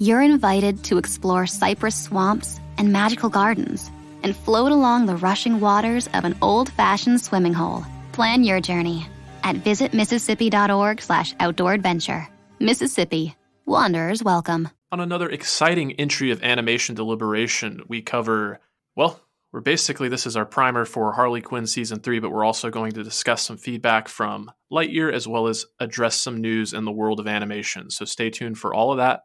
You're invited to explore cypress swamps and magical gardens and float along the rushing waters of an old-fashioned swimming hole. Plan your journey at visitmississippi.org/outdooradventure. Mississippi. Wanderers welcome. On another exciting entry of Animation Deliberation, we cover, well, we're basically, this is our primer for Harley Quinn Season 3, but we're also going to discuss some feedback from Lightyear as well as address some news in the world of animation. So stay tuned for all of that.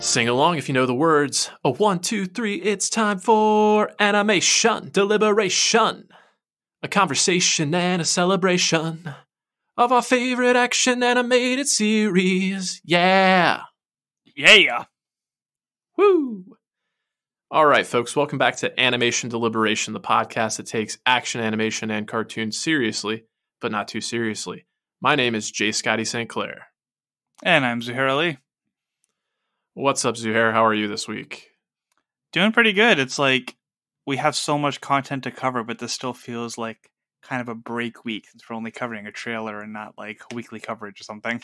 Sing along if you know the words. A 1, 2, 3, it's time for Animation Deliberation. A conversation and a celebration of our favorite action animated series. Yeah. Yeah. Woo. All right, folks, welcome back to Animation Deliberation, the podcast that takes action, animation, and cartoons seriously, but not too seriously. My name is Jay Scotty St. Clair. And I'm Zuhair Ali. What's up, Zuhair? How are you this week? Doing pretty good. It's like we have so much content to cover, but this still feels like kind of a break week since we're only covering a trailer and not like weekly coverage or something.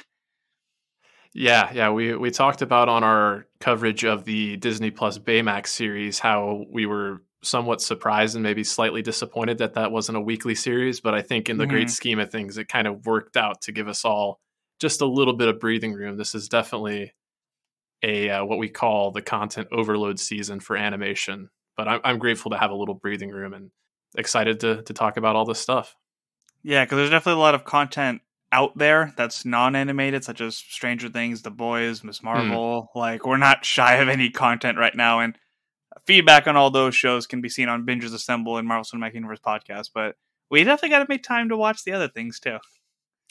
Yeah. We talked about on our coverage of the Disney Plus Baymax series how we were somewhat surprised and maybe slightly disappointed that wasn't a weekly series. But I think in the great scheme of things, it kind of worked out to give us all just a little bit of breathing room. This is definitely a what we call the content overload season for animation. But I'm grateful to have a little breathing room and excited to talk about all this stuff. Yeah, because there's definitely a lot of content out there that's non-animated, such as Stranger Things, The Boys, Ms. Marvel. Like, we're not shy of any content right now. And feedback on all those shows can be seen on Binger's Assemble and Marvel Cinematic Universe podcast. But we definitely got to make time to watch the other things, too.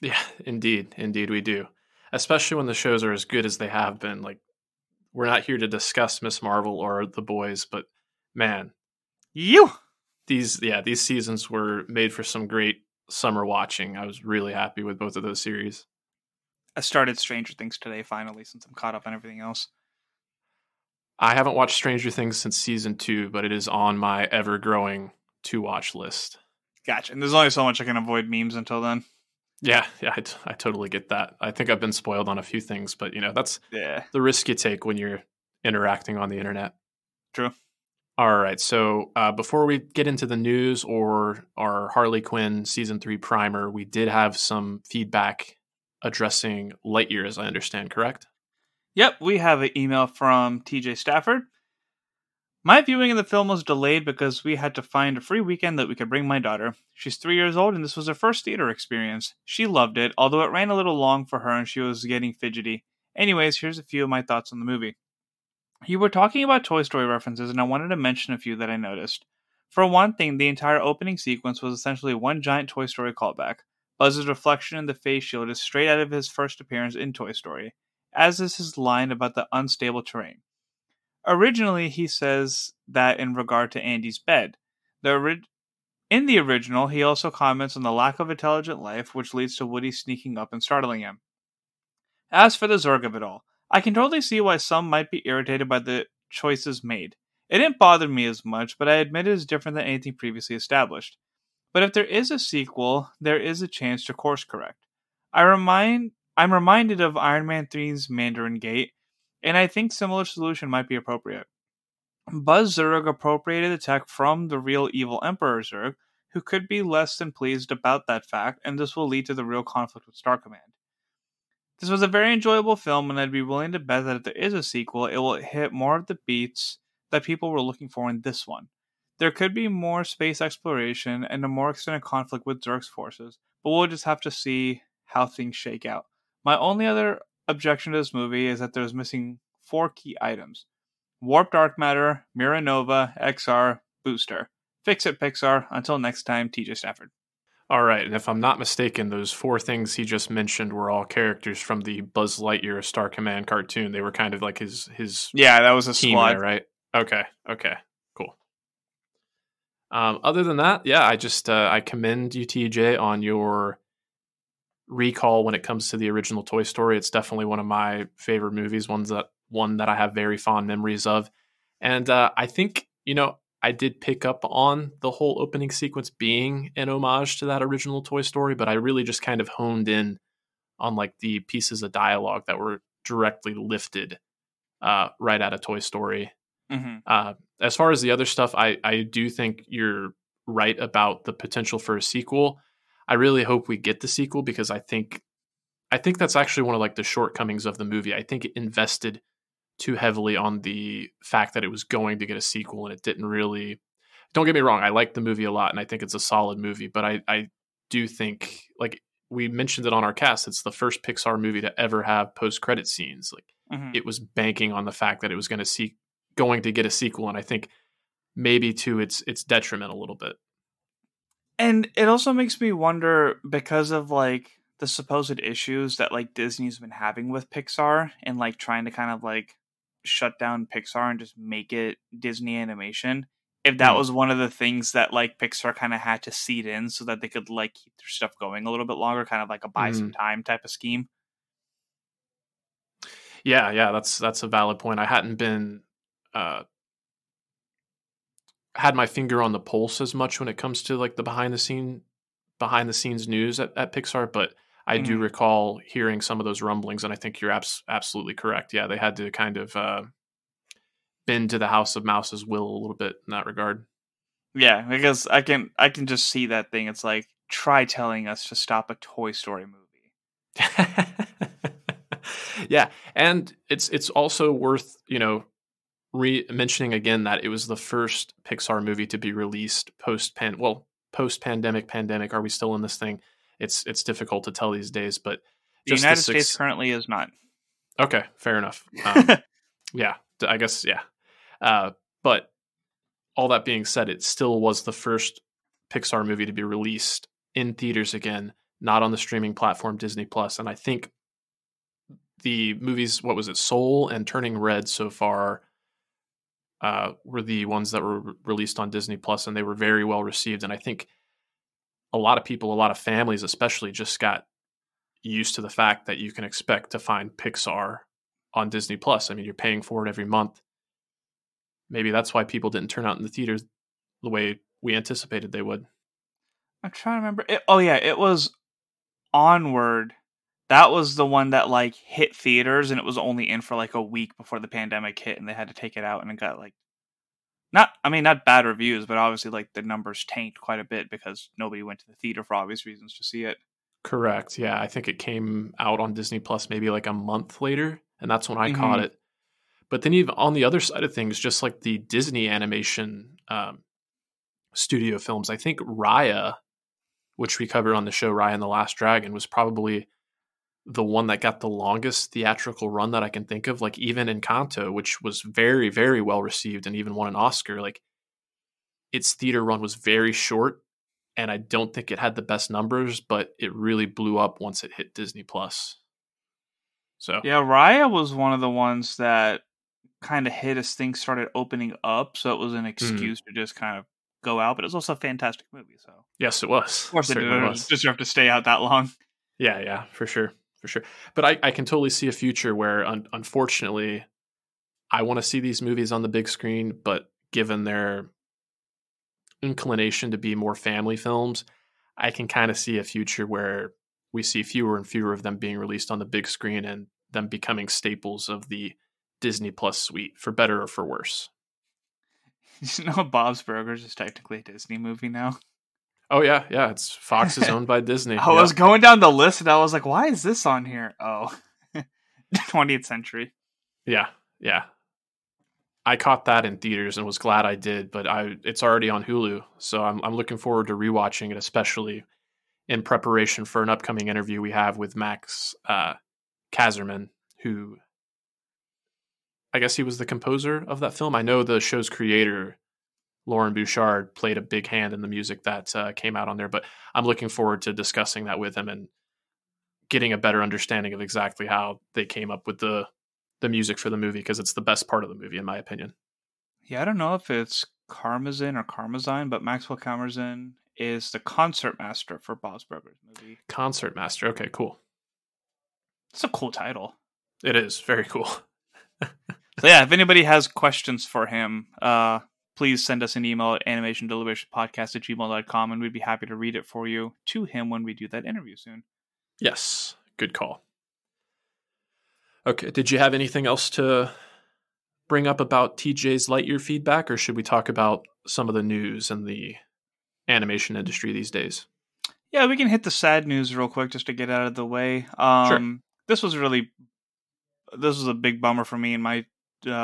Yeah, indeed. Indeed, we do. Especially when the shows are as good as they have been. Like, we're not here to discuss Ms. Marvel or The Boys, but man, these seasons were made for some great summer watching. I was really happy with both of those series. I started Stranger Things today, finally, since I'm caught up on everything else. I haven't watched Stranger Things since season 2, but it is on my ever-growing to-watch list. Gotcha. And there's only so much I can avoid memes until then. Yeah, I totally get that. I think I've been spoiled on a few things, but, you know, that's the risk you take when you're interacting on the internet. True. All right, so before we get into the news or our Harley Quinn Season 3 primer, we did have some feedback addressing Lightyear, as I understand, correct? Yep, we have an email from TJ Stafford. My viewing of the film was delayed because we had to find a free weekend that we could bring my daughter. She's 3 years old and this was her first theater experience. She loved it, although it ran a little long for her and she was getting fidgety. Anyways, here's a few of my thoughts on the movie. You were talking about Toy Story references and I wanted to mention a few that I noticed. For one thing, the entire opening sequence was essentially one giant Toy Story callback. Buzz's reflection in the face shield is straight out of his first appearance in Toy Story, as is his line about the unstable terrain. Originally, he says that in regard to Andy's bed. In the original, he also comments on the lack of intelligent life, which leads to Woody sneaking up and startling him. As for the Zorg of it all, I can totally see why some might be irritated by the choices made. It didn't bother me as much, but I admit it is different than anything previously established. But if there is a sequel, there is a chance to course correct. I'm reminded of Iron Man 3's Mandarin Gate, and I think similar solution might be appropriate. Buzz Zurg appropriated the tech from the real evil Emperor Zurg, who could be less than pleased about that fact, and this will lead to the real conflict with Star Command. This was a very enjoyable film, and I'd be willing to bet that if there is a sequel, it will hit more of the beats that people were looking for in this one. There could be more space exploration and a more extended conflict with Zurg's forces, but we'll just have to see how things shake out. My only other objection to this movie is that there's missing 4 key items: warp dark matter, Miranova, XR, booster. Fix it, Pixar. Until next time, TJ Stafford. All right, and if I'm not mistaken, those four things he just mentioned were all characters from the Buzz Lightyear Star Command cartoon. They were kind of like his yeah, that was a squad, right? Okay, cool. Other than that, yeah, I commend you, TJ, on your recall when it comes to the original Toy Story. It's definitely one of my favorite movies, one that I have very fond memories of, and I think I did pick up on the whole opening sequence being an homage to that original Toy Story, but I really just kind of honed in on like the pieces of dialogue that were directly lifted right out of Toy Story. Mm-hmm. As far as the other stuff, I do think you're right about the potential for a sequel. I really hope we get the sequel because I think that's actually one of like the shortcomings of the movie. I think it invested too heavily on the fact that it was going to get a sequel, and it didn't really. Don't get me wrong, I like the movie a lot, and I think it's a solid movie, but I do think, like we mentioned it on our cast, it's the first Pixar movie to ever have post-credit scenes. Like It was banking on the fact that it was going to get a sequel, and I think maybe to its detriment a little bit. And it also makes me wonder, because of like the supposed issues that like Disney's been having with Pixar and like trying to kind of like shut down Pixar and just make it Disney animation, if that was one of the things that like Pixar kind of had to seed in so that they could like keep their stuff going a little bit longer, kind of like a buy some time type of scheme. Yeah, that's a valid point. I hadn't been had my finger on the pulse as much when it comes to like the behind the scenes news at Pixar, but I do recall hearing some of those rumblings, and I think you're absolutely correct. Yeah, they had to kind of bend to the House of Mouse's will a little bit in that regard. Yeah, because I can just see that thing. It's like, try telling us to stop a Toy Story movie. Yeah, and it's also worth mentioning again that it was the first Pixar movie to be released post-pandemic. Pandemic? Are we still in this thing? It's difficult to tell these days, but just the United States currently is not. Okay, fair enough. Yeah, I guess, yeah. But all that being said, it still was the first Pixar movie to be released in theaters again, not on the streaming platform Disney Plus. And I think the movies, what was it, Soul and Turning Red so far were the ones that were released on Disney Plus, and they were very well received. And I think a lot of people, a lot of families especially, just got used to the fact that you can expect to find Pixar on Disney Plus. I mean, you're paying for it every month. Maybe that's why people didn't turn out in the theaters the way we anticipated they would. I'm trying to remember. It was Onward. That was the one that like hit theaters, and it was only in for like a week before the pandemic hit, and they had to take it out, and it got like, not bad reviews, but obviously like the numbers tanked quite a bit because nobody went to the theater for obvious reasons to see it. Correct. Yeah. I think it came out on Disney Plus maybe like a month later, and that's when I caught it. But then even on the other side of things, just like the Disney animation studio films, I think Raya, which we covered on the show, Raya and the Last Dragon, was probably the one that got the longest theatrical run that I can think of. Like even Encanto, which was very, very well received and even won an Oscar, like its theater run was very short, and I don't think it had the best numbers, but it really blew up once it hit Disney Plus. So yeah, Raya was one of the ones that kind of hit as things started opening up, so it was an excuse to just kind of go out, but it was also a fantastic movie. So yes, it was. Of course it didn't deserve to stay out that long. Yeah, for sure. But I can totally see a future where, unfortunately, I want to see these movies on the big screen, but given their inclination to be more family films, I can kind of see a future where we see fewer and fewer of them being released on the big screen and them becoming staples of the Disney Plus suite, for better or for worse. You know, Bob's Burgers is technically a Disney movie now. Oh, yeah. It's Fox is owned by Disney. I was going down the list and I was like, why is this on here? Oh, 20th century. Yeah. I caught that in theaters and was glad I did, but it's already on Hulu. So I'm looking forward to rewatching it, especially in preparation for an upcoming interview we have with Max Kazerman, who I guess he was the composer of that film. I know the show's creator Lauren Bouchard played a big hand in the music that came out on there. But I'm looking forward to discussing that with him and getting a better understanding of exactly how they came up with the music for the movie, because it's the best part of the movie, in my opinion. Yeah, I don't know if it's Karmazin or Karmazine, but Maxwell Karmazin is the concert master for Bob's Burgers movie. Concert master. Okay, cool. It's a cool title. It is. Very cool. So yeah, if anybody has questions for him, please send us an email at animationdeliberationpodcast@gmail.com, and we'd be happy to read it for you to him when we do that interview soon. Yes. Good call. Okay. Did you have anything else to bring up about TJ's Lightyear feedback, or should we talk about some of the news in the animation industry these days? Yeah, we can hit the sad news real quick just to get out of the way. Sure. This was a big bummer for me and my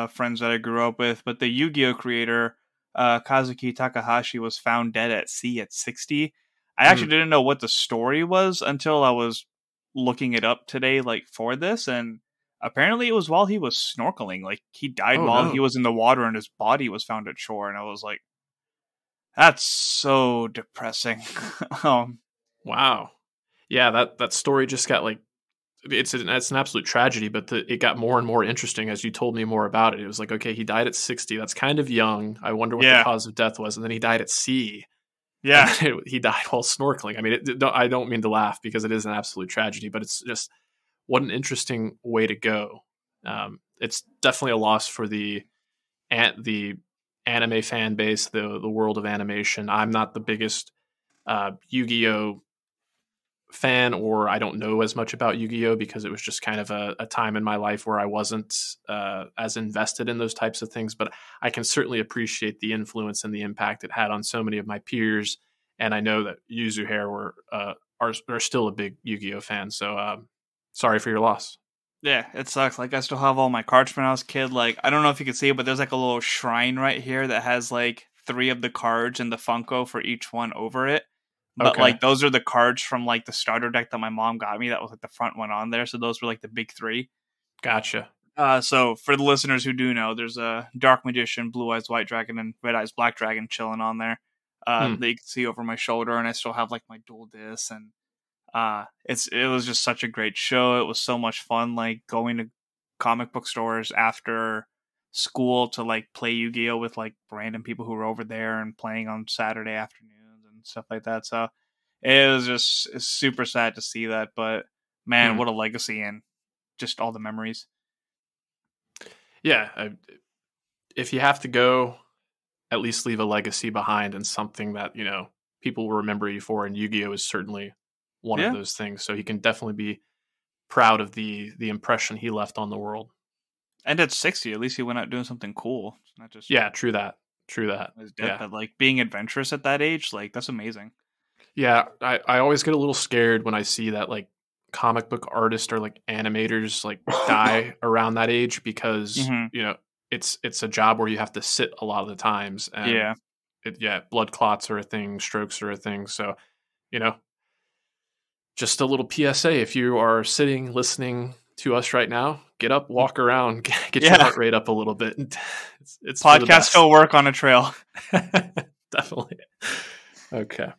friends that I grew up with, but the Yu-Gi-Oh! Creator Kazuki Takahashi was found dead at sea at 60. I actually didn't know what the story was until I was looking it up today, like, for this, and apparently it was while he was snorkeling. Like, he died he was in the water, and his body was found at shore, and I was like, that's so depressing. Wow. Yeah, that story just got, like, it's an absolute tragedy, but it got more and more interesting as you told me more about it. It was like, okay, he died at 60. That's kind of young. I wonder what the cause of death was. And then he died at sea. Yeah. He died while snorkeling. I mean, I don't mean to laugh because it is an absolute tragedy, but it's just what an interesting way to go. It's definitely a loss for the anime fan base, the world of animation. I'm not the biggest Yu-Gi-Oh! fan, or I don't know as much about Yu-Gi-Oh! Because it was just kind of a time in my life where I wasn't as invested in those types of things, but I can certainly appreciate the influence and the impact it had on so many of my peers, and I know that you, Zuhair, are still a big Yu-Gi-Oh! fan, so sorry for your loss. Yeah, it sucks. Like, I still have all my cards from when I was a kid. Like, I don't know if you can see it, but there's like a little shrine right here that has like 3 of the cards and the Funko for each one over it. But, okay, like, those are the cards from, like, the starter deck that my mom got me. That was, like, the front one on there. So those were, like, the big 3. Gotcha. So for the listeners who do know, there's a Dark Magician, Blue Eyes White Dragon, and Red Eyes Black Dragon chilling on there that you can see over my shoulder. And I still have, like, my dual disc. And it was just such a great show. It was so much fun, like, going to comic book stores after school to, like, play Yu-Gi-Oh! With, like, random people who were over there and playing on Saturday afternoon. Stuff like that. So it was just super sad to see that, but man, what a legacy and just all the memories. Yeah, if you have to go, at least leave a legacy behind and something that, you know, people will remember you for, and Yu-Gi-Oh! Is certainly one of those things. So he can definitely be proud of the impression he left on the world. And at 60, at least he went out doing something cool. Not just True that. But like, being adventurous at that age, like, that's amazing. Yeah, I always get a little scared when I see that, like, comic book artists or, like, animators, like, die around that age, because you know, it's a job where you have to sit a lot of the times, and blood clots are a thing, strokes are a thing. So, you know, just a little PSA: if you are sitting listening to us right now, get up, walk around, get your heart rate up a little bit. It's podcasts don't work on a trail. Definitely. Okay. All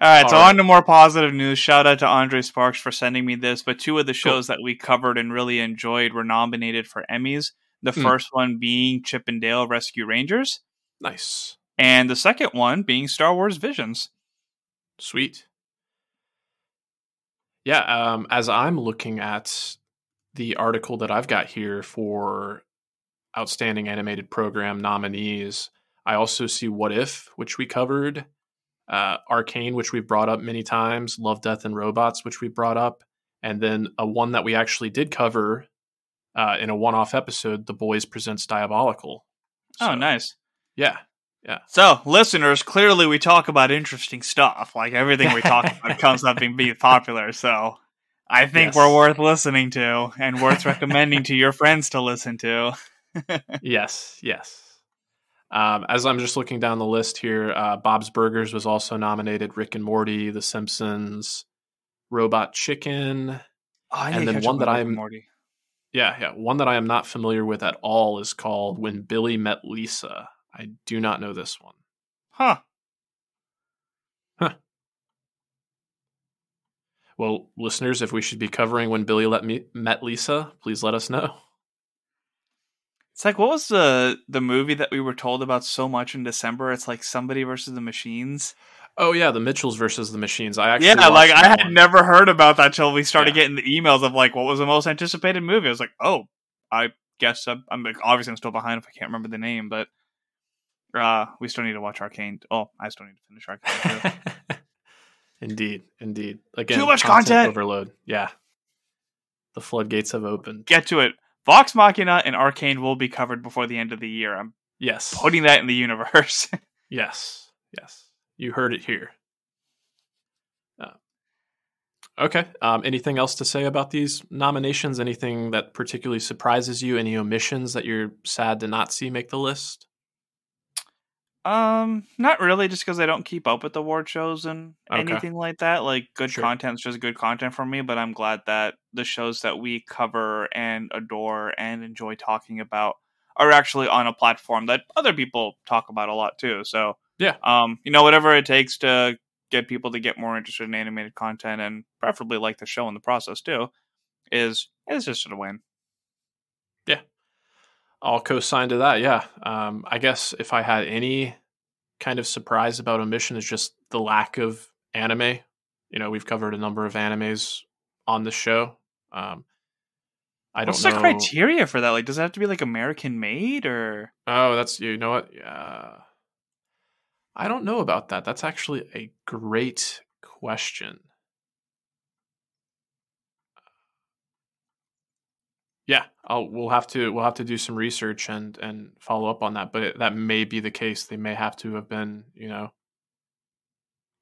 right. So on to more positive news. Shout out to Andre Sparks for sending me this, but 2 of the shows that we covered and really enjoyed were nominated for Emmys. The first one being Chip and Dale Rescue Rangers. Nice. And the second one being Star Wars Visions. Sweet. Yeah, as I'm looking at the article that I've got here for Outstanding Animated Program nominees, I also see What If, which we covered, Arcane, which we've brought up many times, Love, Death, and Robots, which we brought up, and then a one that we actually did cover in a one-off episode, The Boys Presents Diabolical. So, oh, nice. Yeah. Yeah. So, listeners, clearly we talk about interesting stuff. Like, everything we talk about comes up and being popular. So, I think we're worth listening to and worth recommending to your friends to listen to. Yes. As I'm just looking down the list here, Bob's Burgers was also nominated. Rick and Morty, The Simpsons, Robot Chicken, and then one that I am not familiar with at all is called When Billy Met Lisa. I do not know this one. Huh. Well, listeners, if we should be covering When Billy Met Lisa, please let us know. It's like, what was the movie that we were told about so much in December? It's like Somebody versus the Machines. Oh yeah, the Mitchells versus the Machines. I had never heard about that till we started getting the emails of like, what was the most anticipated movie? I was like, oh, I guess I'm like, obviously I'm still behind if I can't remember the name, but we still need to watch Arcane. Oh, I still need to finish Arcane too. Indeed. Again, too much content overload. Yeah, the floodgates have opened. Get to it. Vox Machina and Arcane will be covered before the end of the year. I'm putting that in the universe. Yes. You heard it here. Okay. Anything else to say about these nominations? Anything that particularly surprises you? Any omissions that you're sad to not see make the list? Not really, just because I don't keep up with the award shows and anything like that. Like, good content's just good content for me, but I'm glad that the shows that we cover and adore and enjoy talking about are actually on a platform that other people talk about a lot too. So yeah, whatever it takes to get people to get more interested in animated content and preferably like the show in the process too is just a win. Yeah. I'll co-sign to that, yeah. I guess if I had any kind of surprise about omission is just the lack of anime. You know, we've covered a number of animes on the show. What's the criteria for that? Like, does it have to be like American made or? Oh, that's, you know what? I don't know about that. That's actually a great question. Yeah, we'll have to do some research and follow up on that. But that may be the case. They may have to have been,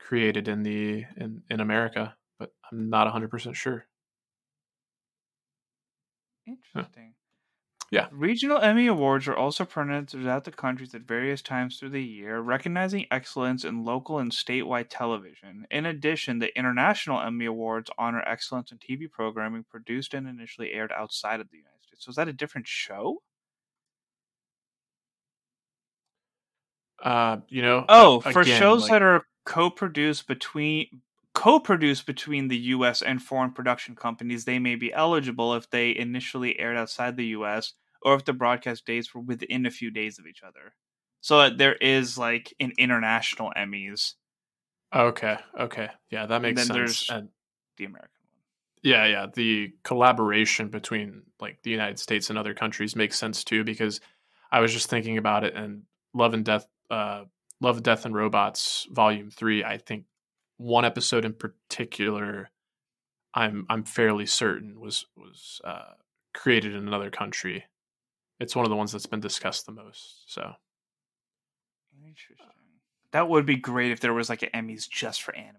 created in America. But I'm not 100% sure. Interesting. Huh. Yeah. Regional Emmy Awards are also presented throughout the countries at various times through the year, recognizing excellence in local and statewide television. In addition, the International Emmy Awards honor excellence in TV programming produced and initially aired outside of the United States. So is that a different show? Shows that are co-produced between the U.S. and foreign production companies, they may be eligible if they initially aired outside the U.S. or if the broadcast dates were within a few days of each other. So there is like an international Emmys. Okay. Yeah, that makes sense. And the American one. Yeah. The collaboration between like the United States and other countries makes sense too, because I was just thinking about it, and Love, Death, and Robots Volume 3, I think, one episode in particular, I'm fairly certain was created in another country. It's one of the ones that's been discussed the most. So interesting. That would be great if there was like an Emmys just for anime,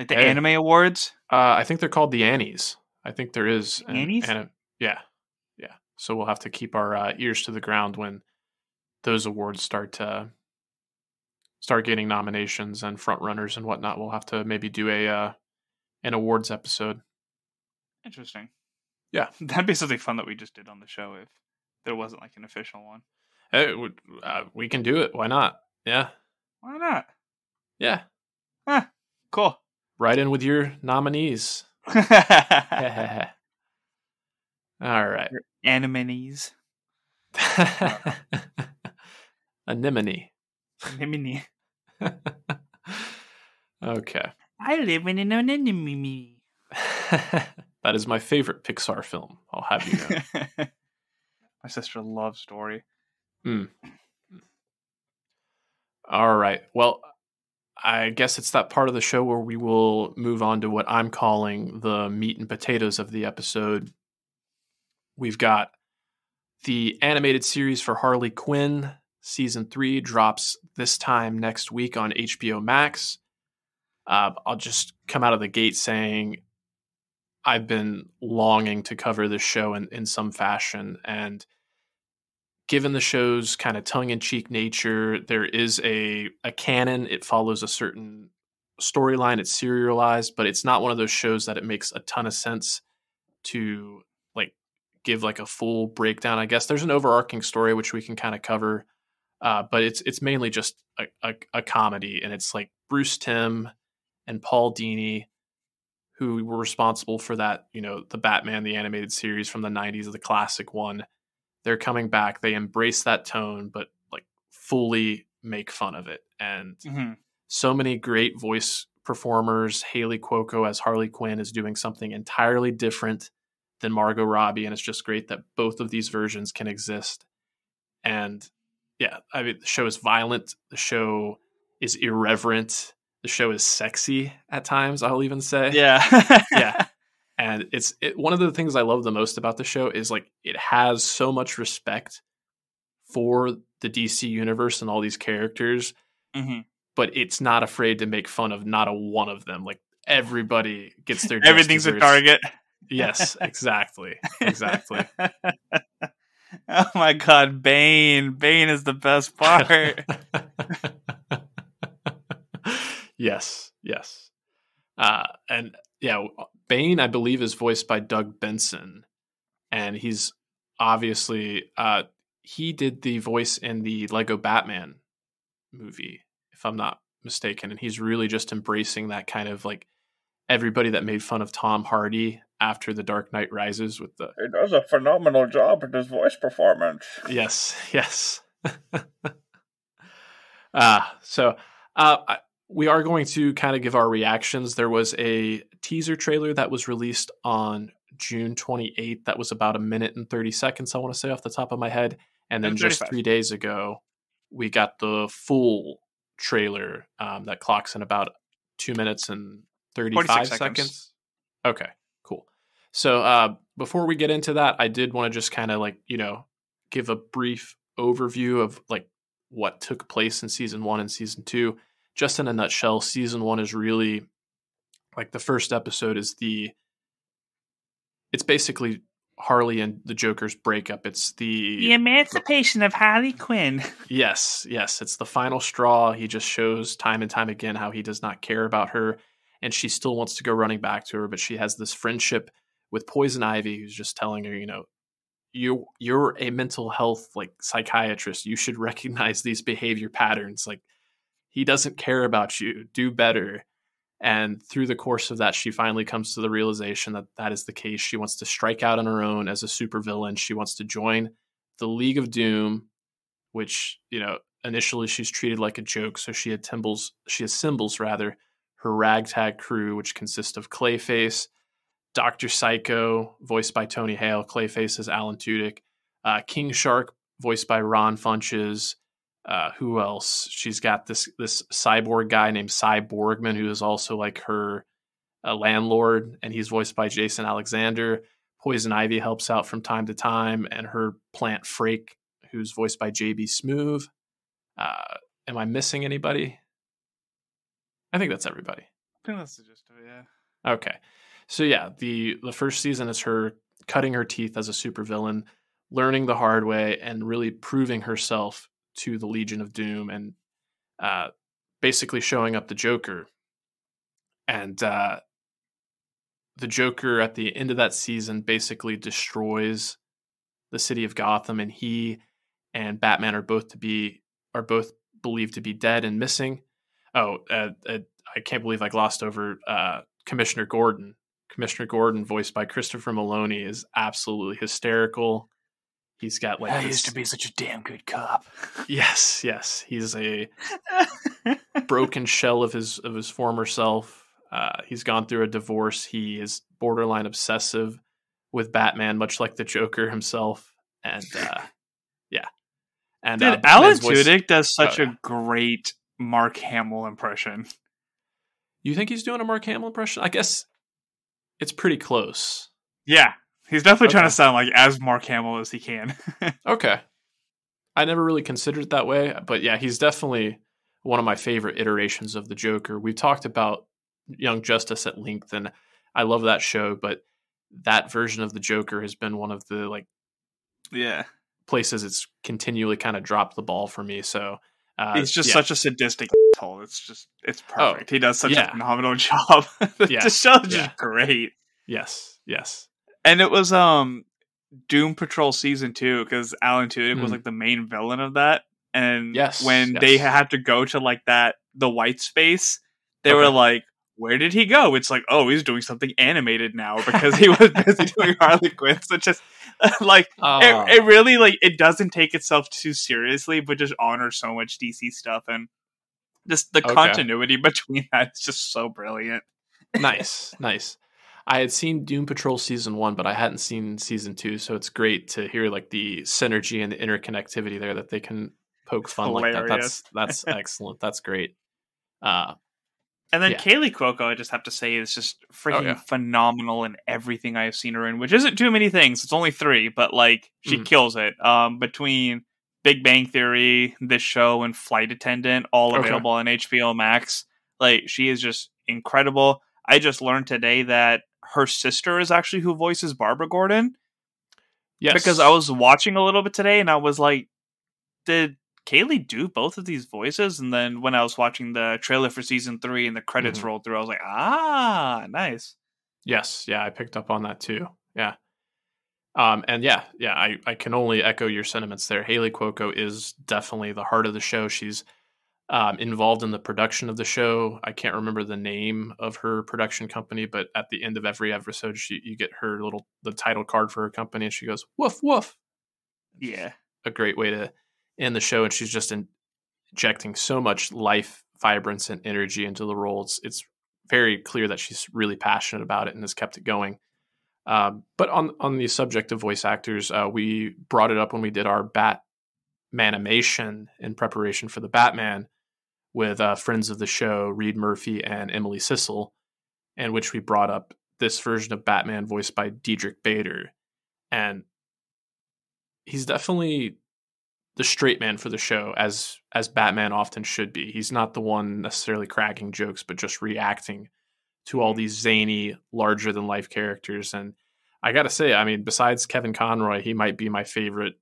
like the Anime Awards. I think they're called the Annies. I think there is Annies. Yeah. So we'll have to keep our ears to the ground when those awards start to. Start getting nominations and front runners and whatnot. We'll have to maybe do an awards episode. Interesting. Yeah, that'd be something fun that we just did on the show if there wasn't like an official one. Hey, we can do it. Why not? Yeah. Why not? Yeah. Huh. Cool. Write in with your nominees. All right. Your anemones. Anemone. Anemone. Okay. I live in an anemone. That is my favorite Pixar film, I'll have you know. My sister loves Dory. All right. Well, I guess it's that part of the show where we will move on to what I'm calling the meat and potatoes of the episode. We've got the animated series for Harley Quinn. Season 3 drops this time next week on HBO Max. I'll just come out of the gate saying I've been longing to cover this show in some fashion. And given the show's kind of tongue-in-cheek nature, there is a canon. It follows a certain storyline. It's serialized, but it's not one of those shows that it makes a ton of sense to like give like a full breakdown. I guess there's an overarching story, which we can kind of cover But it's mainly just a comedy, and it's like Bruce Timm and Paul Dini, who were responsible for that, you know, the Batman, the animated series from the 90s, the classic one. They're coming back. They embrace that tone, but like fully make fun of it. And so many great voice performers. Kaley Cuoco as Harley Quinn is doing something entirely different than Margot Robbie. And it's just great that both of these versions can exist. And yeah, I mean, the show is violent. The show is irreverent. The show is sexy at times, I'll even say. Yeah. Yeah. And it's one of the things I love the most about the show is like it has so much respect for the DC universe and all these characters, but it's not afraid to make fun of not a one of them. Like everybody gets their everything's a target. Yes, exactly. Exactly. Oh my God, Bane. Bane is the best part. Yes, yes. And yeah, Bane, I believe, is voiced by Doug Benson. And he's obviously, he did the voice in the Lego Batman movie, if I'm not mistaken. And he's really just embracing that kind of like everybody that made fun of Tom Hardy after The Dark Knight Rises with the. He does a phenomenal job with his voice performance. Yes, yes. We are going to kind of give our reactions. There was a teaser trailer that was released on June 28th. That was about a minute and 30 seconds, I want to say off the top of my head. And then just 3 days ago, we got the full trailer that clocks in about 2 minutes and 35 seconds. Okay, cool. So before we get into that, I did want to just kind of like, you know, give a brief overview of like what took place in season one and season two. Just in a nutshell, season one is really like the first episode is it's basically Harley and the Joker's breakup. It's the emancipation of Harley Quinn. Yes, yes. It's the final straw. He just shows time and time again how he does not care about her. And she still wants to go running back to her. But she has this friendship with Poison Ivy, who's just telling her, you know, you're a mental health like psychiatrist. You should recognize these behavior patterns. Like, he doesn't care about you. Do better. And through the course of that, she finally comes to the realization that that is the case. She wants to strike out on her own as a supervillain. She wants to join the League of Doom, which, you know, initially she's treated like a joke. So she assembles her ragtag crew, which consists of Clayface, Dr. Psycho, voiced by Tony Hale. Clayface is Alan Tudyk. King Shark, voiced by Ron Funches. Who else? She's got this cyborg guy named Cy Borgman, who is also like her landlord, and he's voiced by Jason Alexander. Poison Ivy helps out from time to time, and her plant Frake, who's voiced by J.B. Smoove. Am I missing anybody? I think that's everybody. I think that's the gist of it, yeah. Okay. So yeah, the first season is her cutting her teeth as a supervillain, learning the hard way, and really proving herself to the Legion of Doom and basically showing up the Joker. And the Joker at the end of that season basically destroys the city of Gotham, and he and Batman are both believed to be dead and missing. I can't believe I glossed over Commissioner Gordon. Commissioner Gordon, voiced by Christopher Maloney, is absolutely hysterical. He's got like I used to be such a damn good cop. Yes, yes. He's a broken shell of his former self. He's gone through a divorce. He is borderline obsessive with Batman, much like the Joker himself. And yeah. And dude, Alan Tudyk does such a great Mark Hamill impression. You think he's doing a Mark Hamill impression? I guess it's pretty close. Yeah. He's definitely trying to sound like as Mark Hamill as he can. Okay. I never really considered it that way, but yeah, he's definitely one of my favorite iterations of the Joker. We've talked about Young Justice at length, and I love that show, but that version of the Joker has been one of the places it's continually kind of dropped the ball for me. So he's just such a sadistic asshole. It's perfect. He does such a phenomenal job. The show's just great. Yes, yes. And it was Doom Patrol season 2 because Alan Tudyk was like the main villain of that. And when they had to go to like that, the white space, they were like, where did he go? It's like, oh, he's doing something animated now because he was busy doing Harley Quinn. So just like, it really, like, it doesn't take itself too seriously, but just honors so much DC stuff. And just the continuity between that is just so brilliant. Nice. I had seen Doom Patrol season 1, but I hadn't seen season 2. So it's great to hear like the synergy and the interconnectivity there that they can poke fun like that. That's excellent. That's great. And then Kaley Cuoco, I just have to say, is just freaking phenomenal in everything I've seen her in, which isn't too many things. It's only 3, but like she kills it. Between Big Bang Theory, this show, and Flight Attendant, all available on HBO Max. Like, she is just incredible. I just learned today that her sister is actually who voices Barbara Gordon. Yes. Because I was watching a little bit today and I was like, did Kaley do both of these voices? And then when I was watching the trailer for season 3 and the credits rolled through, I was like, ah, nice. Yes. Yeah. I picked up on that too. Yeah. And I can only echo your sentiments there. Kaley Cuoco is definitely the heart of the show. She's involved in the production of the show. I can't remember the name of her production company, but at the end of every episode, you get her the title card for her company and she goes, woof, woof. Yeah. A great way to in the show, and she's just injecting so much life, vibrance, and energy into the role. It's very clear that she's really passionate about it and has kept it going. But on the subject of voice actors, we brought it up when we did our Batmanimation in preparation for the Batman with friends of the show, Reed Murphy and Emily Sissel, in which we brought up this version of Batman voiced by Diedrich Bader. And he's definitely the straight man for the show, as Batman often should be. He's not the one necessarily cracking jokes, but just reacting to all these zany, larger than life characters. And I gotta say, I mean, besides Kevin Conroy, he might be my favorite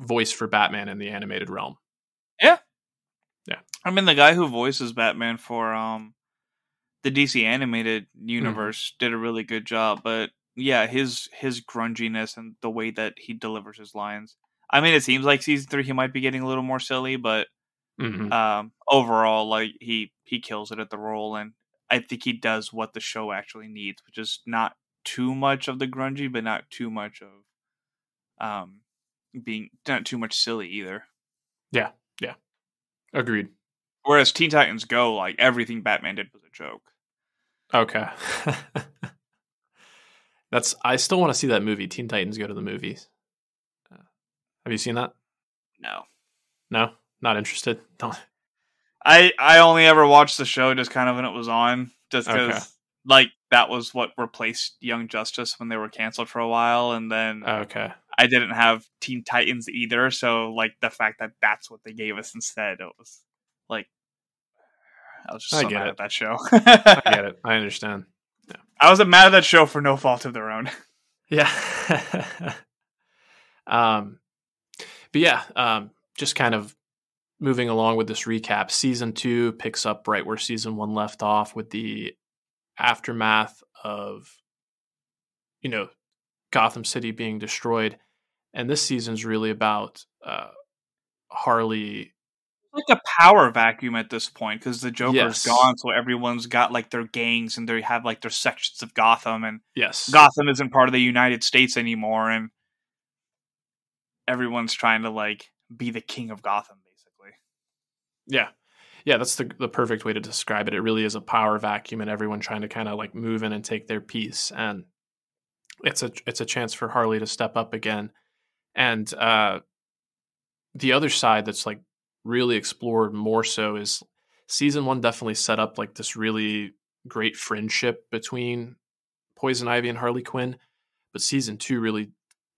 voice for Batman in the animated realm. Yeah. I mean, the guy who voices Batman for the DC animated universe did a really good job, but yeah, his grunginess and the way that he delivers his lines. I mean, it seems like season 3 he might be getting a little more silly, but overall, like he kills it at the role, and I think he does what the show actually needs, which is not too much of the grungy, but not too much of being not too much silly either. Yeah, agreed. Whereas Teen Titans Go, like everything Batman did was a joke. Okay. I still want to see that movie. Teen Titans Go to the movies. Have you seen that? No, not interested. Don't. I only ever watched the show just kind of when it was on, just because like that was what replaced Young Justice when they were canceled for a while, and then I didn't have Teen Titans either, so like the fact that that's what they gave us instead, it was like I was just so mad at that show. I get it. I understand. Yeah. I was mad at that show for no fault of their own. Yeah. But yeah, just kind of moving along with this recap, season 2 picks up right where season 1 left off with the aftermath of, Gotham City being destroyed. And this season's really about Harley. Like a power vacuum at this point, because the Joker's gone, so everyone's got like their gangs and they have like their sections of Gotham, and Gotham isn't part of the United States anymore, and everyone's trying to like be the king of Gotham, basically. Yeah, that's the perfect way to describe it. It really is a power vacuum, and everyone trying to kind of like move in and take their piece, and it's a chance for Harley to step up again. And the other side that's like really explored more so is season 1 definitely set up like this really great friendship between Poison Ivy and Harley Quinn, but season 2 really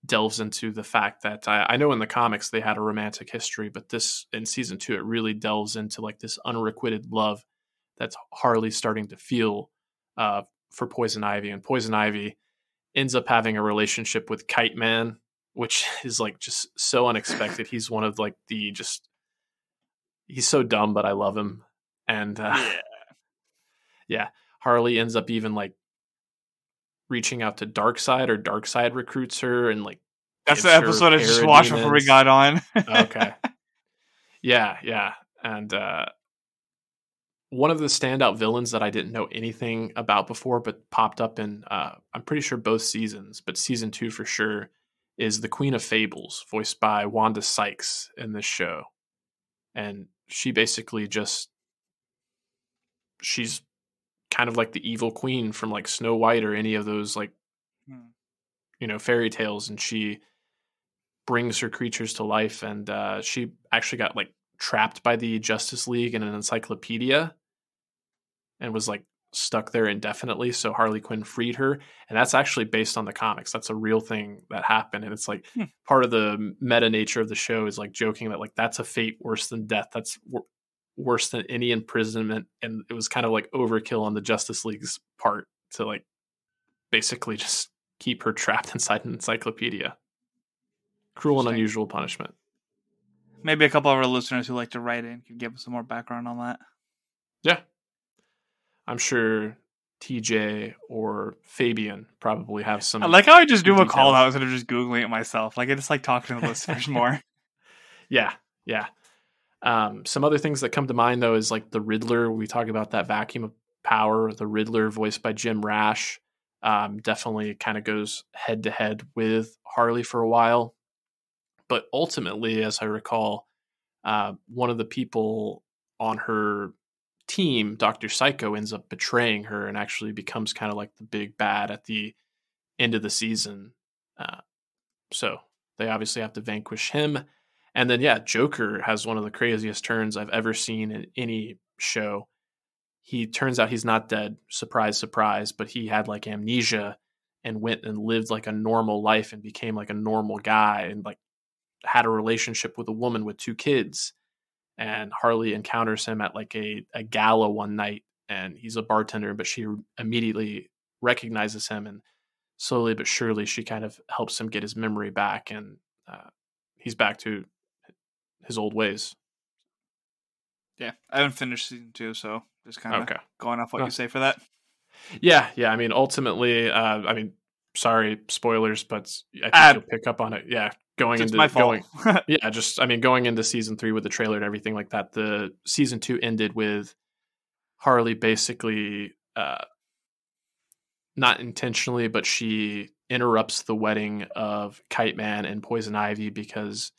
delves into the fact that I know in the comics they had a romantic history, but this in season 2 it really delves into like this unrequited love that's Harley starting to feel for Poison Ivy, and Poison Ivy ends up having a relationship with Kite Man, which is like just so unexpected. He's one of like the just he's so dumb, but I love him. And Harley ends up even like reaching out to Darkseid, or Darkseid recruits her, and like That's the episode I just watched before we got on. Okay. Yeah. And one of the standout villains that I didn't know anything about before, but popped up in, I'm pretty sure both seasons, but season 2 for sure, is the Queen of Fables, voiced by Wanda Sykes in this show. And she basically just, she's kind of like the evil queen from like Snow White or any of those like, you know, fairy tales. And she brings her creatures to life. And she actually got like trapped by the Justice League in an encyclopedia and was like stuck there indefinitely. So Harley Quinn freed her. And that's actually based on the comics. That's a real thing that happened. And it's like part of the meta nature of the show is like joking that like that's a fate worse than death. That's worse than any imprisonment. And it was kind of like overkill on the Justice League's part to like basically just keep her trapped inside an encyclopedia. Cruel and unusual punishment. Maybe a couple of our listeners who like to write in can give us some more background on that. Yeah. I'm sure TJ or Fabian probably have some. I like how I just do a call out instead of just Googling it myself. Like I just like talking to the listeners more. Yeah. Some other things that come to mind though is like the Riddler. We talk about that vacuum of power, the Riddler voiced by Jim Rash. Definitely kind of goes head to head with Harley for a while. But ultimately, as I recall, one of the people on her team, Dr. Psycho, ends up betraying her and actually becomes kind of like the big bad at the end of the season. So they obviously have to vanquish him. And then, yeah, Joker has one of the craziest turns I've ever seen in any show. He turns out he's not dead. Surprise, surprise. But he had like amnesia and went and lived like a normal life and became like a normal guy and like had a relationship with a woman with 2 kids. And Harley encounters him at like a gala one night and he's a bartender, but she immediately recognizes him and slowly but surely she kind of helps him get his memory back and he's back to his old ways. Yeah, I haven't finished season 2, so just kind of going off what you say for that. Yeah. I mean, ultimately, sorry, spoilers, but I think you'll pick up on it. Yeah, going into season 3 with the trailer and everything like that. The season 2 ended with Harley basically, not intentionally, but she interrupts the wedding of Kite Man and Poison Ivy because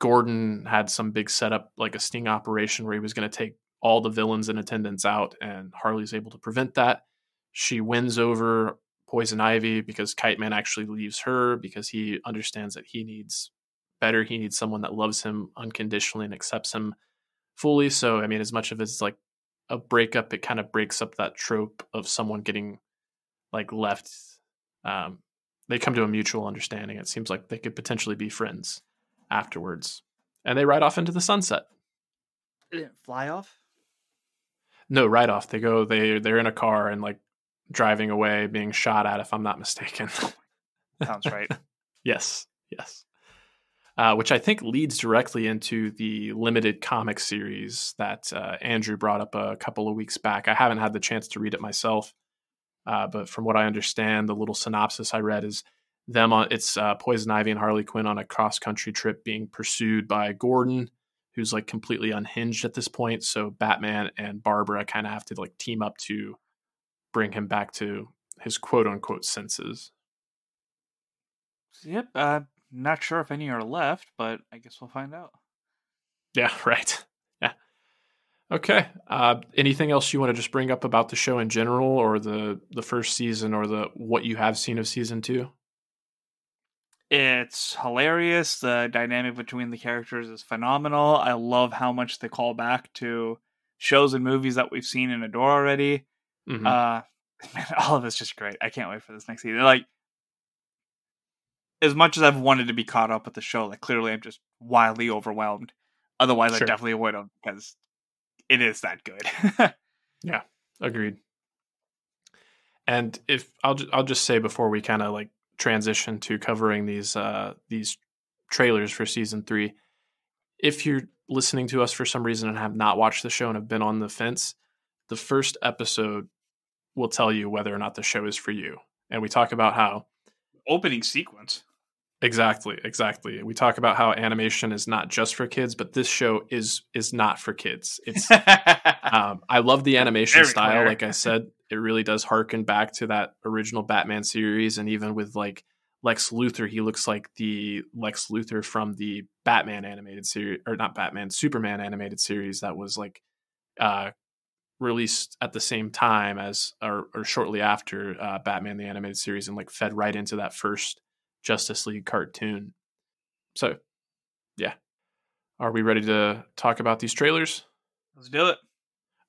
Gordon had some big setup, like a sting operation where he was going to take all the villains in attendance out, and Harley's able to prevent that. She wins over Poison Ivy because Kite Man actually leaves her because he understands that he needs better. He needs someone that loves him unconditionally and accepts him fully. So, I mean, as much of it's like a breakup, it kind of breaks up that trope of someone getting like left. They come to a mutual understanding. It seems like they could potentially be friends afterwards, and they ride off into the sunset. They didn't fly off? No, ride off. They go, they're in a car and like driving away, being shot at, if I'm not mistaken. Sounds right. Yes. Which I think leads directly into the limited comic series that Andrew brought up a couple of weeks back. I haven't had the chance to read it myself, but from what I understand, the little synopsis I read is Poison Ivy and Harley Quinn on a cross-country trip being pursued by Gordon, who's like completely unhinged at this point. So Batman and Barbara kind of have to like team up to bring him back to his quote-unquote senses. Yep. Not sure if any are left, but I guess we'll find out. Yeah, right. Yeah. Okay. Anything else you want to just bring up about the show in general, or the first season, or the what you have seen of season 2? It's hilarious. The dynamic between the characters is phenomenal. I love how much they call back to shows and movies that we've seen and adore already. Mm-hmm. Man, all of it's just great. I can't wait for this next season. Like, as much as I've wanted to be caught up with the show, like clearly I'm just wildly overwhelmed. Otherwise, sure, I definitely would have, because it is that good. Yeah, agreed. And if I'll just say before we kind of like transition to covering these trailers for season 3, if you're listening to us for some reason and have not watched the show and have been on the fence, the first episode will tell you whether or not the show is for you. And we talk about how opening sequence Exactly. We talk about how animation is not just for kids, but this show is not for kids. It's I love the animation Very style. Clear. Like I said, it really does harken back to that original Batman series. And even with like Lex Luthor, he looks like the Lex Luthor from the Batman animated series, or not Batman, Superman animated series that was like released at the same time as or shortly after Batman the Animated Series, and like fed right into that first Justice League cartoon. So yeah, are we ready to talk about these trailers? Let's do it.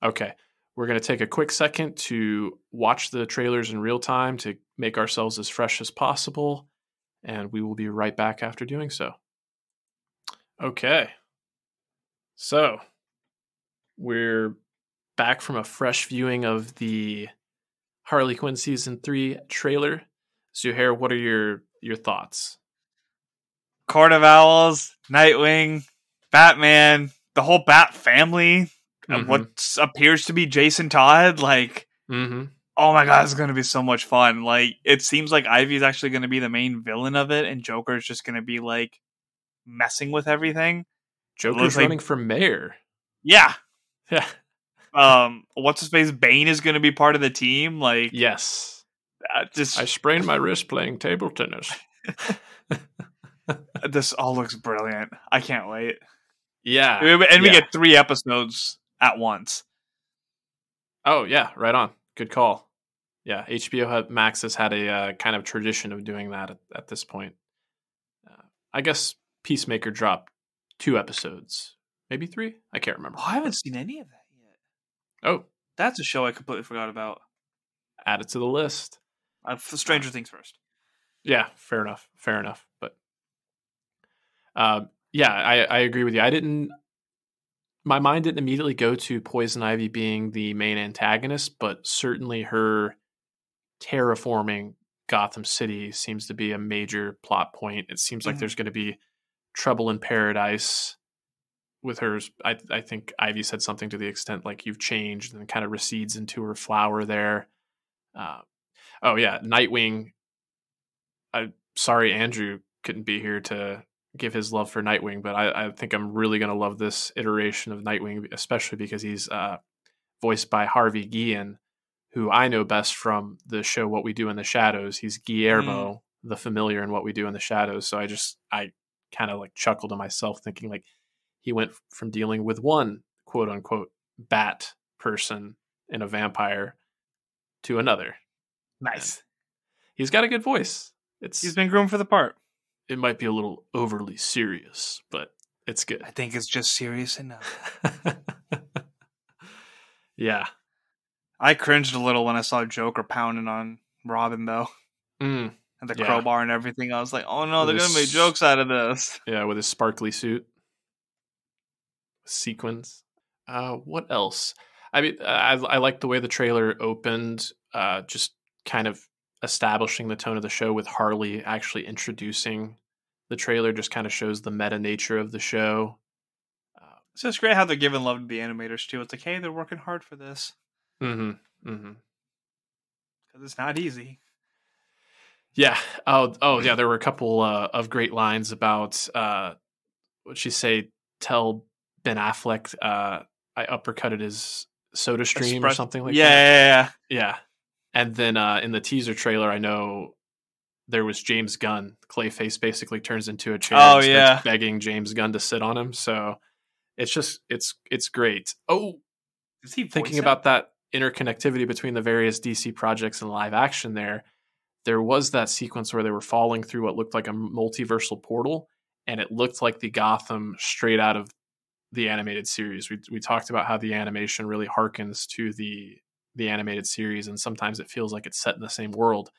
Okay, we're going to take a quick second to watch the trailers in real time to make ourselves as fresh as possible, and we will be right back after doing so. Okay, so we're back from a fresh viewing of the Harley Quinn season 3 trailer. Zuhair, what are your thoughts? Court of Owls, Nightwing, Batman, the whole Bat family, and what appears to be Jason Todd. Like, oh my God, it's going to be so much fun. Like, it seems like Ivy's actually going to be the main villain of it, and Joker is just going to be like messing with everything. Joker's running for mayor. Yeah. What's his face? Bane is going to be part of the team. Like, yes, I sprained my wrist playing table tennis. This all looks brilliant. I can't wait. Yeah, we get 3 episodes at once. Oh yeah, right on. Good call. Yeah, HBO Max has had a kind of tradition of doing that at this point. I guess Peacemaker dropped 2 episodes, maybe 3. I can't remember. Oh, I haven't seen any of that. Oh, that's a show I completely forgot about. Add it to the list. Stranger Things first. Yeah, fair enough. But yeah, I agree with you. My mind didn't immediately go to Poison Ivy being the main antagonist, but certainly her terraforming Gotham City seems to be a major plot point. It seems like there's going to be trouble in paradise with hers. I think Ivy said something to the extent like you've changed, and kind of recedes into her flower there. Oh yeah, Nightwing. I'm sorry Andrew couldn't be here to give his love for Nightwing, but I think I'm really going to love this iteration of Nightwing, especially because he's voiced by Harvey Guillen, who I know best from the show What We Do in the Shadows. He's Guillermo, the familiar in What We Do in the Shadows. So I kind of like chuckled to myself thinking like, he went from dealing with one quote unquote bat person and a vampire to another. Nice. And he's got a good voice. He's been groomed for the part. It might be a little overly serious, but it's good. I think it's just serious enough. Yeah. I cringed a little when I saw Joker pounding on Robin though. And the crowbar and everything. I was like, oh no, they're going to make jokes out of this. Yeah. With his sparkly suit. Sequence. What else? I mean, I like the way the trailer opened, just kind of establishing the tone of the show with Harley actually introducing the trailer. Just kind of shows the meta nature of the show. So it's great how they're giving love to the animators too. It's like, hey, they're working hard for this. Because it's not easy. Yeah. Oh yeah. There were a couple of great lines about what'd she say? Tell Ben Affleck, I uppercutted his soda stream or something like that. Yeah. And then in the teaser trailer, I know there was James Gunn. Clayface basically turns into a chair. Oh, yeah. Begging James Gunn to sit on him. So it's just, it's great. Oh, is he thinking about that interconnectivity between the various DC projects and live action there? There was that sequence where they were falling through what looked like a multiversal portal. And it looked like the Gotham straight out of the animated series. We talked about how the animation really harkens to the animated series, and sometimes it feels like it's set in the same world,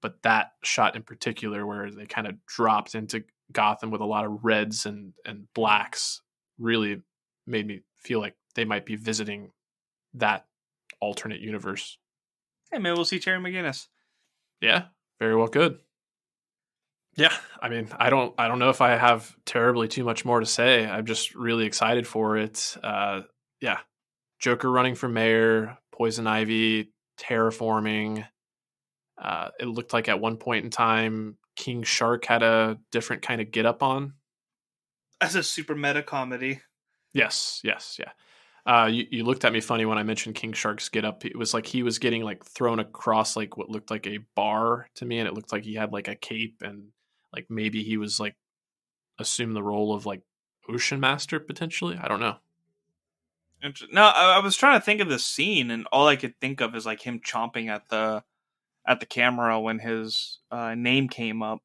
but that shot in particular where they kind of dropped into Gotham with a lot of reds and blacks really made me feel like they might be visiting that alternate universe. Hey, maybe we'll see Terry McGinnis. Yeah, very well could. Yeah, I mean, I don't know if I have terribly too much more to say. I'm just really excited for it. Yeah, Joker running for mayor, Poison Ivy terraforming. It looked like at one point in time, King Shark had a different kind of get up on. That's a super meta comedy. Yes. You looked at me funny when I mentioned King Shark's get up. It was like he was getting like thrown across like what looked like a bar to me, and it looked like he had like a cape and like maybe he was like assume the role of like Ocean Master potentially. I don't know. No, I was trying to think of this scene, and all I could think of is like him chomping at the camera when his name came up.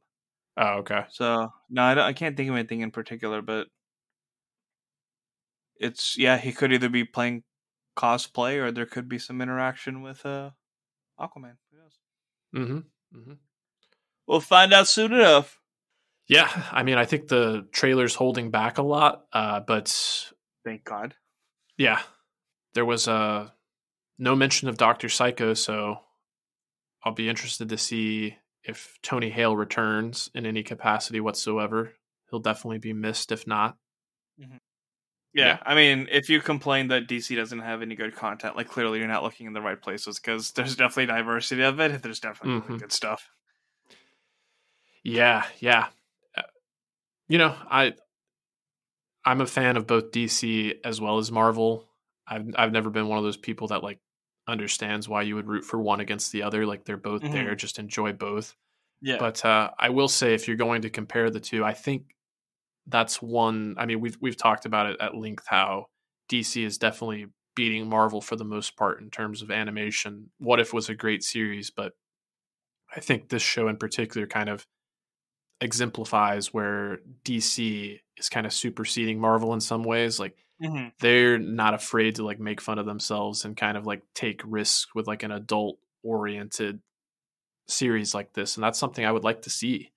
Oh, okay. So no, I can't think of anything in particular, but. It's he could either be playing cosplay or there could be some interaction with Aquaman. Mm-hmm. We'll find out soon enough. Yeah, I mean, I think the trailer's holding back a lot, but thank God. Yeah, there was no mention of Dr. Psycho, so I'll be interested to see if Tony Hale returns in any capacity whatsoever. He'll definitely be missed if not. Mm-hmm. Yeah, I mean, if you complain that DC doesn't have any good content, like clearly you're not looking in the right places because there's definitely diversity of it. There's definitely really good stuff. Yeah. You know, I'm a fan of both DC as well as Marvel. I've never been one of those people that like understands why you would root for one against the other. Like they're both there, just enjoy both. Yeah. But I will say, if you're going to compare the two, I think. That's one. I mean, we've talked about it at length how DC is definitely beating Marvel for the most part in terms of animation. What If was a great series, but I think this show in particular kind of exemplifies where DC is kind of superseding Marvel in some ways. Like they're not afraid to like make fun of themselves and kind of like take risks with like an adult oriented series like this. And that's something I would like to see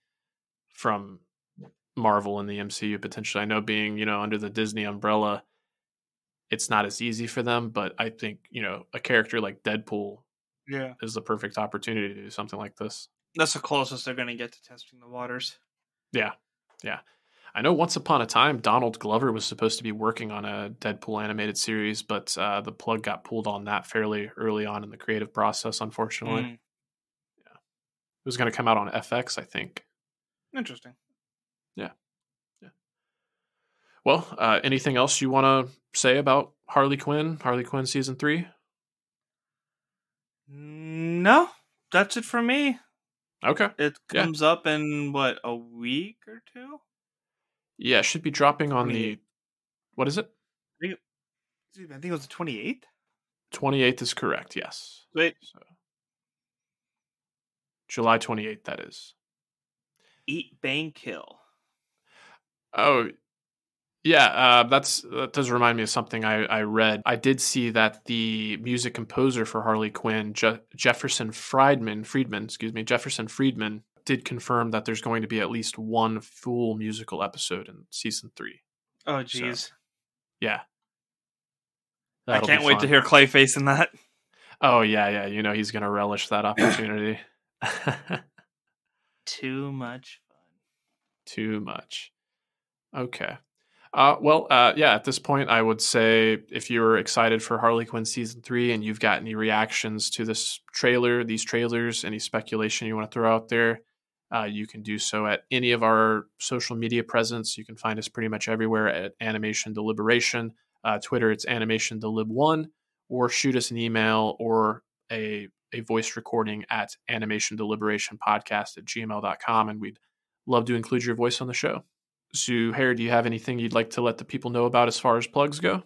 from Marvel and the MCU potentially. I know being, you know, under the Disney umbrella, it's not as easy for them, but I think, you know, a character like Deadpool is the perfect opportunity to do something like this. That's the closest they're going to get to testing the waters. Yeah. I know once upon a time, Donald Glover was supposed to be working on a Deadpool animated series, but the plug got pulled on that fairly early on in the creative process, unfortunately. Yeah. It was going to come out on FX, I think. Interesting. Yeah. Well, anything else you want to say about Harley Quinn season 3? No, that's it for me. Okay. It comes up in what, a week or two? Yeah, it should be dropping on the, what is it? I think it was the 28th. 28th is correct, yes. Wait. So, July 28th, that is. Eat, bang, kill. Oh, yeah, that does remind me of something I read. I did see that the music composer for Harley Quinn, Jefferson Friedman, did confirm that there's going to be at least one full musical episode in season 3. Oh, geez. So, yeah. That'll I can't wait to hear Clayface in that. Oh, yeah. You know, he's going to relish that opportunity. Too much fun. Okay. At this point, I would say if you're excited for Harley Quinn season 3 and you've got any reactions to this trailer, these trailers, any speculation you want to throw out there, you can do so at any of our social media presence. You can find us pretty much everywhere at Animation Deliberation. Twitter, it's Animation Delib1, or shoot us an email or a voice recording at animationdeliberationpodcast@gmail.com, and we'd love to include your voice on the show. Zuhair, do you have anything you'd like to let the people know about as far as plugs go?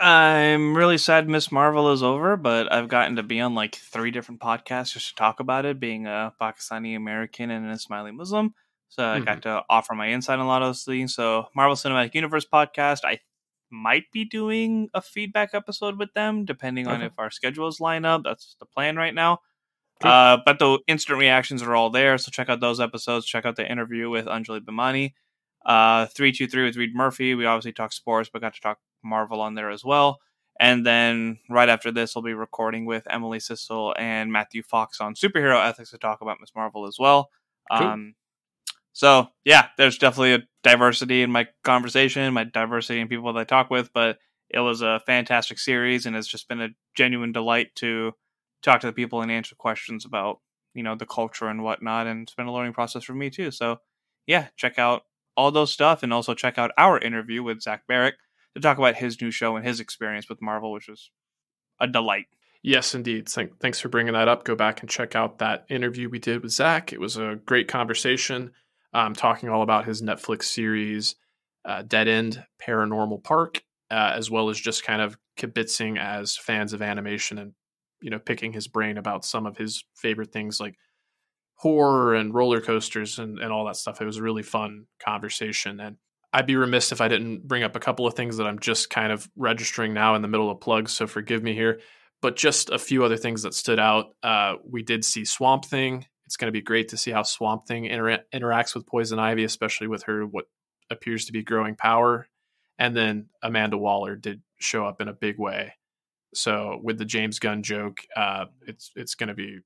I'm really sad Ms. Marvel is over, but I've gotten to be on like 3 different podcasts just to talk about it, being a Pakistani American and an Ismaili Muslim. So I got to offer my insight on a lot of those things. So Marvel Cinematic Universe podcast, I might be doing a feedback episode with them, depending on if our schedules line up. That's the plan right now. Cool. But the instant reactions are all there, so check out those episodes. Check out the interview with Anjali Bimani. 323 with Reed Murphy. We obviously talk sports, but got to talk Marvel on there as well. And then right after this, we'll be recording with Emily Sissel and Matthew Fox on superhero ethics to talk about Ms. Marvel as well. Cool. So, yeah, there's definitely a diversity in my conversation, my diversity in people that I talk with, but it was a fantastic series, and it's just been a genuine delight to talk to the people and answer questions about you know, the culture and whatnot. And it's been a learning process for me too. So yeah, check out all those stuff, and also check out our interview with Zach Barrick to talk about his new show and his experience with Marvel, which was a delight. Yes, indeed. Thanks for bringing that up. Go back and check out that interview we did with Zach. It was a great conversation, talking all about his Netflix series, Dead End, Paranormal Park, as well as just kind of kibitzing as fans of animation and, you know, picking his brain about some of his favorite things like horror and roller coasters and all that stuff. It was a really fun conversation, and I'd be remiss if I didn't bring up a couple of things that I'm just kind of registering now in the middle of plugs, so forgive me here, but just a few other things that stood out. We did see Swamp Thing. It's going to be great to see how Swamp Thing interacts with Poison Ivy, especially with her what appears to be growing power. And then Amanda Waller did show up in a big way. So with the James Gunn joke, it's going to be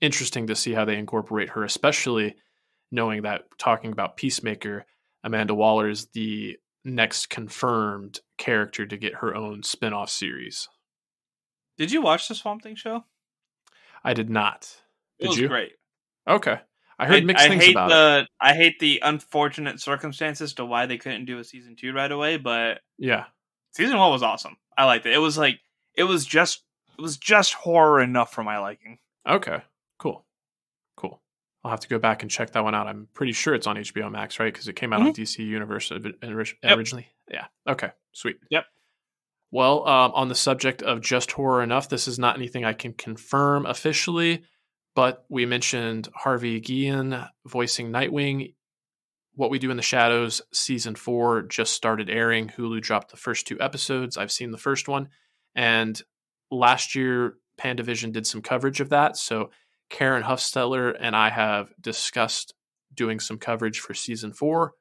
interesting to see how they incorporate her, especially knowing that, talking about Peacemaker, Amanda Waller is the next confirmed character to get her own spin-off series. Did you watch the Swamp Thing show? I did not. Did you? It was great. Okay. I heard mixed things about it. I hate the unfortunate circumstances to why they couldn't do a season 2 right away, but yeah, season 1 was awesome. I liked it. It was like, it was just horror enough for my liking. Okay. Cool. I'll have to go back and check that one out. I'm pretty sure it's on HBO Max, right? Because it came out on DC Universe originally. Yep. Yeah. Okay. Sweet. Yep. Well, on the subject of just horror enough, this is not anything I can confirm officially, but we mentioned Harvey Guillen voicing Nightwing. What We Do in the Shadows season 4 just started airing. Hulu dropped the first 2 episodes. I've seen the first one, and last year Pandavision did some coverage of that. So Karen Huffsteller and I have discussed doing some coverage for season 4,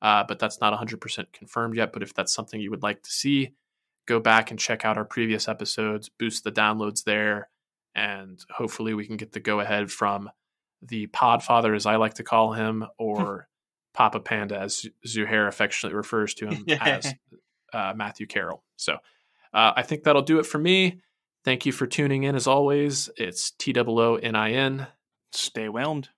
but that's not 100% confirmed yet. But if that's something you would like to see, go back and check out our previous episodes, boost the downloads there, and hopefully we can get the go-ahead from the Podfather, as I like to call him, or Papa Panda, as Zuhair affectionately refers to him as Matthew Carroll. So I think that'll do it for me. Thank you for tuning in, as always. It's TOONIN. Stay whelmed.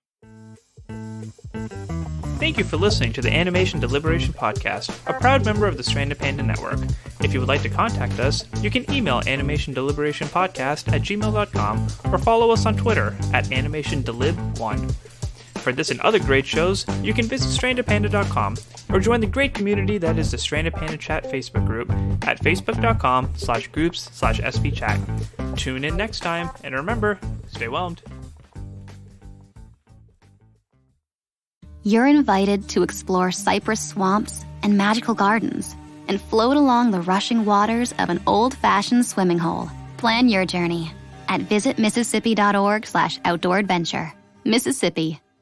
Thank you for listening to the Animation Deliberation Podcast, a proud member of the Stranded Panda Network. If you would like to contact us, you can email animationdeliberationpodcast@gmail.com or follow us on Twitter @animationdelib1. For this and other great shows, you can visit strandedpanda.com or join the great community that is the Stranded Panda Chat Facebook group at facebook.com/groups/svchat. Tune in next time, and remember, stay whelmed. You're invited to explore cypress swamps and magical gardens and float along the rushing waters of an old-fashioned swimming hole. Plan your journey at visitmississippi.org/outdooradventure. Mississippi.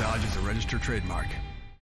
Dodge is a registered trademark.